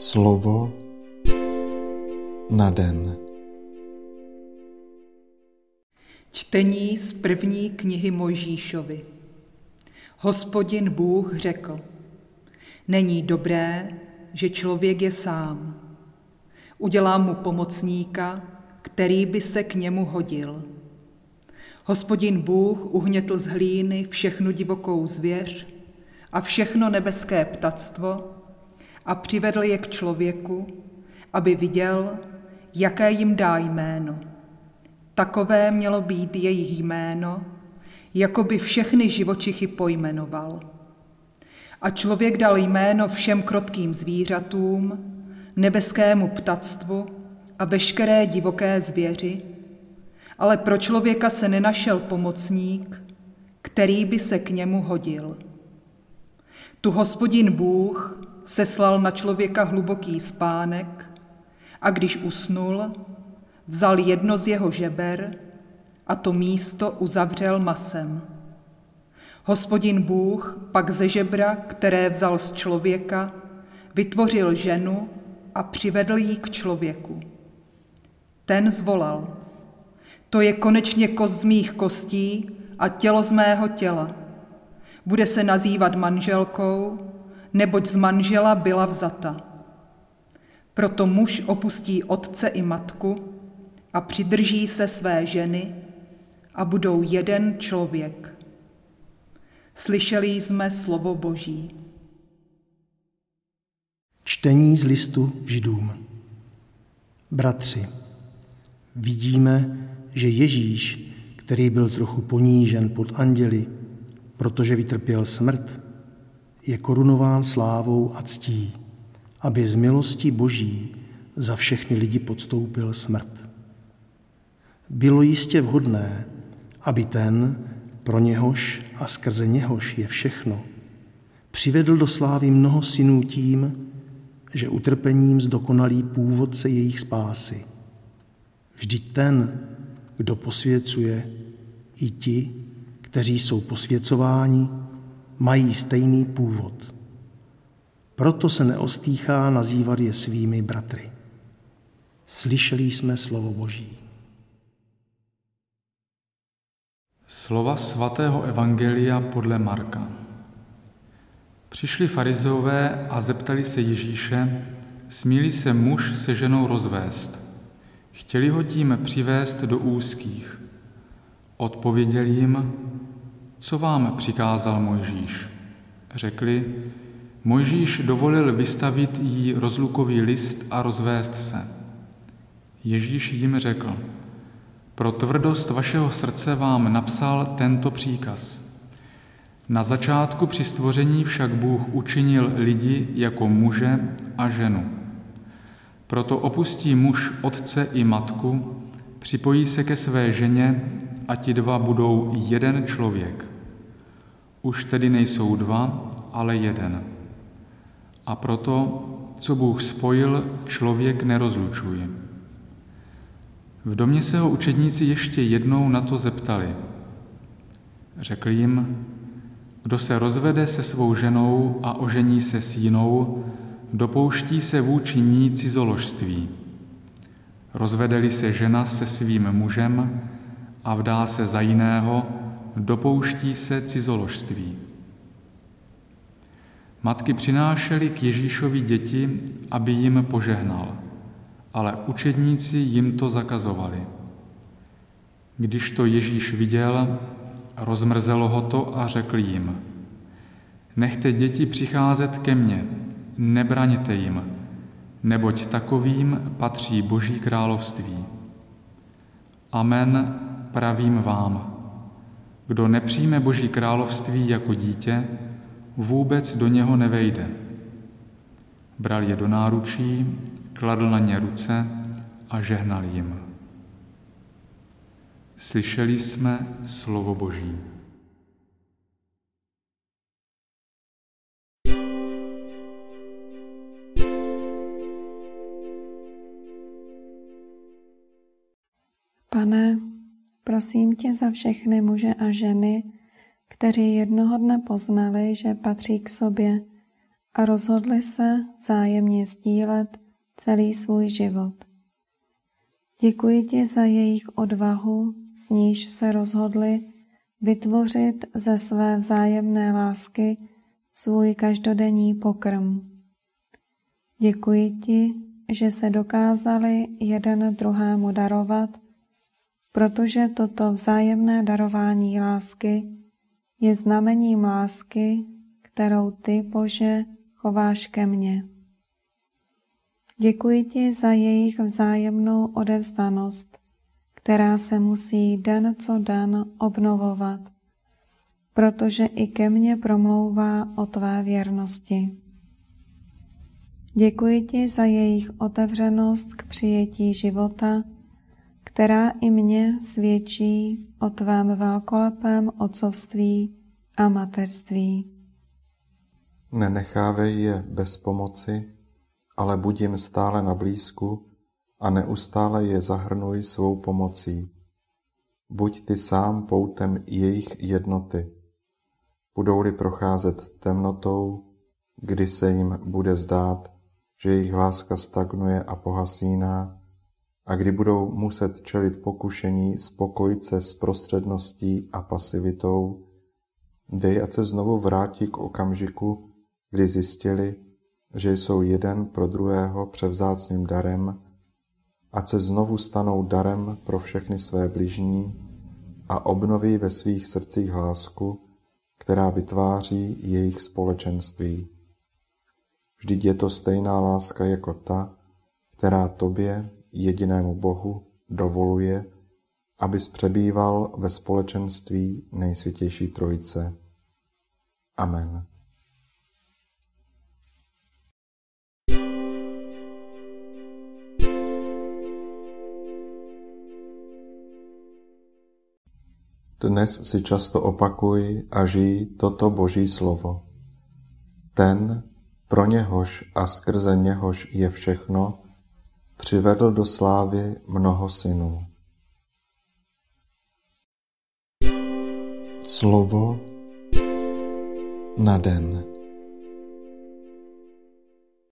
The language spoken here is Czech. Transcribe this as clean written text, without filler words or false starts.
Slovo na den. Čtení z první knihy Mojžíšovy. Hospodin Bůh řekl: Není dobré, že člověk je sám. Udělám mu pomocníka, který by se k němu hodil. Hospodin Bůh uhnětl z hlíny všechnu divokou zvěř a všechno nebeské ptactvo a přivedl je k člověku, aby viděl, jaké jim dá jméno. Takové mělo být jejich jméno, jako by všechny živočichy pojmenoval. A člověk dal jméno všem krotkým zvířatům, nebeskému ptactvu a veškeré divoké zvěři, ale pro člověka se nenašel pomocník, který by se k němu hodil. Tu Hospodin Bůh seslal na člověka hluboký spánek a když usnul, vzal jedno z jeho žeber a to místo uzavřel masem. Hospodin Bůh pak ze žebra, které vzal z člověka, vytvořil ženu a přivedl ji k člověku. Ten zvolal: To je konečně kost z mých kostí a tělo z mého těla. Bude se nazývat manželkou, neboť z manžela byla vzata. Proto muž opustí otce i matku a přidrží se své ženy a budou jeden člověk. Slyšeli jsme slovo Boží. Čtení z listu Židům. Bratři, vidíme, že Ježíš, který byl trochu ponížen pod anděli, protože vytrpěl smrt, je korunován slávou a ctí, aby z milosti Boží za všechny lidi podstoupil smrt. Bylo jistě vhodné, aby ten, pro něhož a skrze něhož je všechno, přivedl do slávy mnoho synů tím, že utrpením zdokonalí původce jejich spásy. Vždyť ten, kdo posvěcuje, i ti, kteří jsou posvěcováni, mají stejný původ. Proto se neostýchá nazývat je svými bratry. Slyšeli jsme slovo Boží. Slova svatého evangelia podle Marka. Přišli farizeové a zeptali se Ježíše, smí-li se muž se ženou rozvést. Chtěli ho tím přivést do úzkých. Odpověděl jim: Co vám přikázal Mojžíš? Řekli: Mojžíš dovolil vystavit jí rozlukový list a rozvést se. Ježíš jim řekl: Pro tvrdost vašeho srdce vám napsal tento příkaz. Na začátku při stvoření však Bůh učinil lidi jako muže a ženu. Proto opustí muž otce i matku, připojí se ke své ženě a ti dva budou jeden člověk. Už tedy nejsou dva, ale jeden. A proto, co Bůh spojil, člověk nerozlučuje. V domě se ho učedníci ještě jednou na to zeptali. Řekl jim: Kdo se rozvede se svou ženou a ožení se s jinou, dopouští se vůči ní cizoložství. Rozvede-li se žena se svým mužem a vdá se za jiného, dopouští se cizoložství. Matky přinášely k Ježíšovi děti, aby jim požehnal, ale učedníci jim to zakazovali. Když to Ježíš viděl, rozmrzelo ho to a řekl jim: Nechte děti přicházet ke mně, nebraňte jim, neboť takovým patří Boží království. Amen, pravím vám, kdo nepřijme Boží království jako dítě, vůbec do něho nevejde. Bral je do náručí, kladl na ně ruce a žehnal jim. Slyšeli jsme slovo Boží. Pane, prosím tě za všechny muže a ženy, kteří jednoho dne poznali, že patří k sobě a rozhodli se vzájemně sdílet celý svůj život. Děkuji ti za jejich odvahu, s níž se rozhodli vytvořit ze své vzájemné lásky svůj každodenní pokrm. Děkuji ti, že se dokázali jeden druhému darovat, protože toto vzájemné darování lásky je znamením lásky, kterou ty, Bože, chováš ke mně. Děkuji ti za jejich vzájemnou odevzdanost, která se musí den co den obnovovat, protože i ke mně promlouvá o tvé věrnosti. Děkuji ti za jejich otevřenost k přijetí života, která i mně svědčí o tvém velkolepém otcovství a mateřství. Nenechávej je bez pomoci, ale buď jim stále na blízku a neustále je zahrnuj svou pomocí. Buď ty sám poutem jejich jednoty. Budou-li procházet temnotou, kdy se jim bude zdát, že jejich láska stagnuje a pohasíná, a kdy budou muset čelit pokušení spokojit se s prostředností a pasivitou, dej, ať se znovu vrátí k okamžiku, kdy zjistili, že jsou jeden pro druhého převzácným darem, ať se znovu stanou darem pro všechny své bližní a obnoví ve svých srdcích lásku, která vytváří jejich společenství. Vždyť je to stejná láska jako ta, která tobě, jedinému Bohu, dovoluje, abys přebýval ve společenství Nejsvětější Trojice. Amen. Dnes si často opakuj a žij toto Boží slovo. Ten, pro něhož a skrze něhož je všechno, přivedl do slávy mnoho synů. Slovo na den.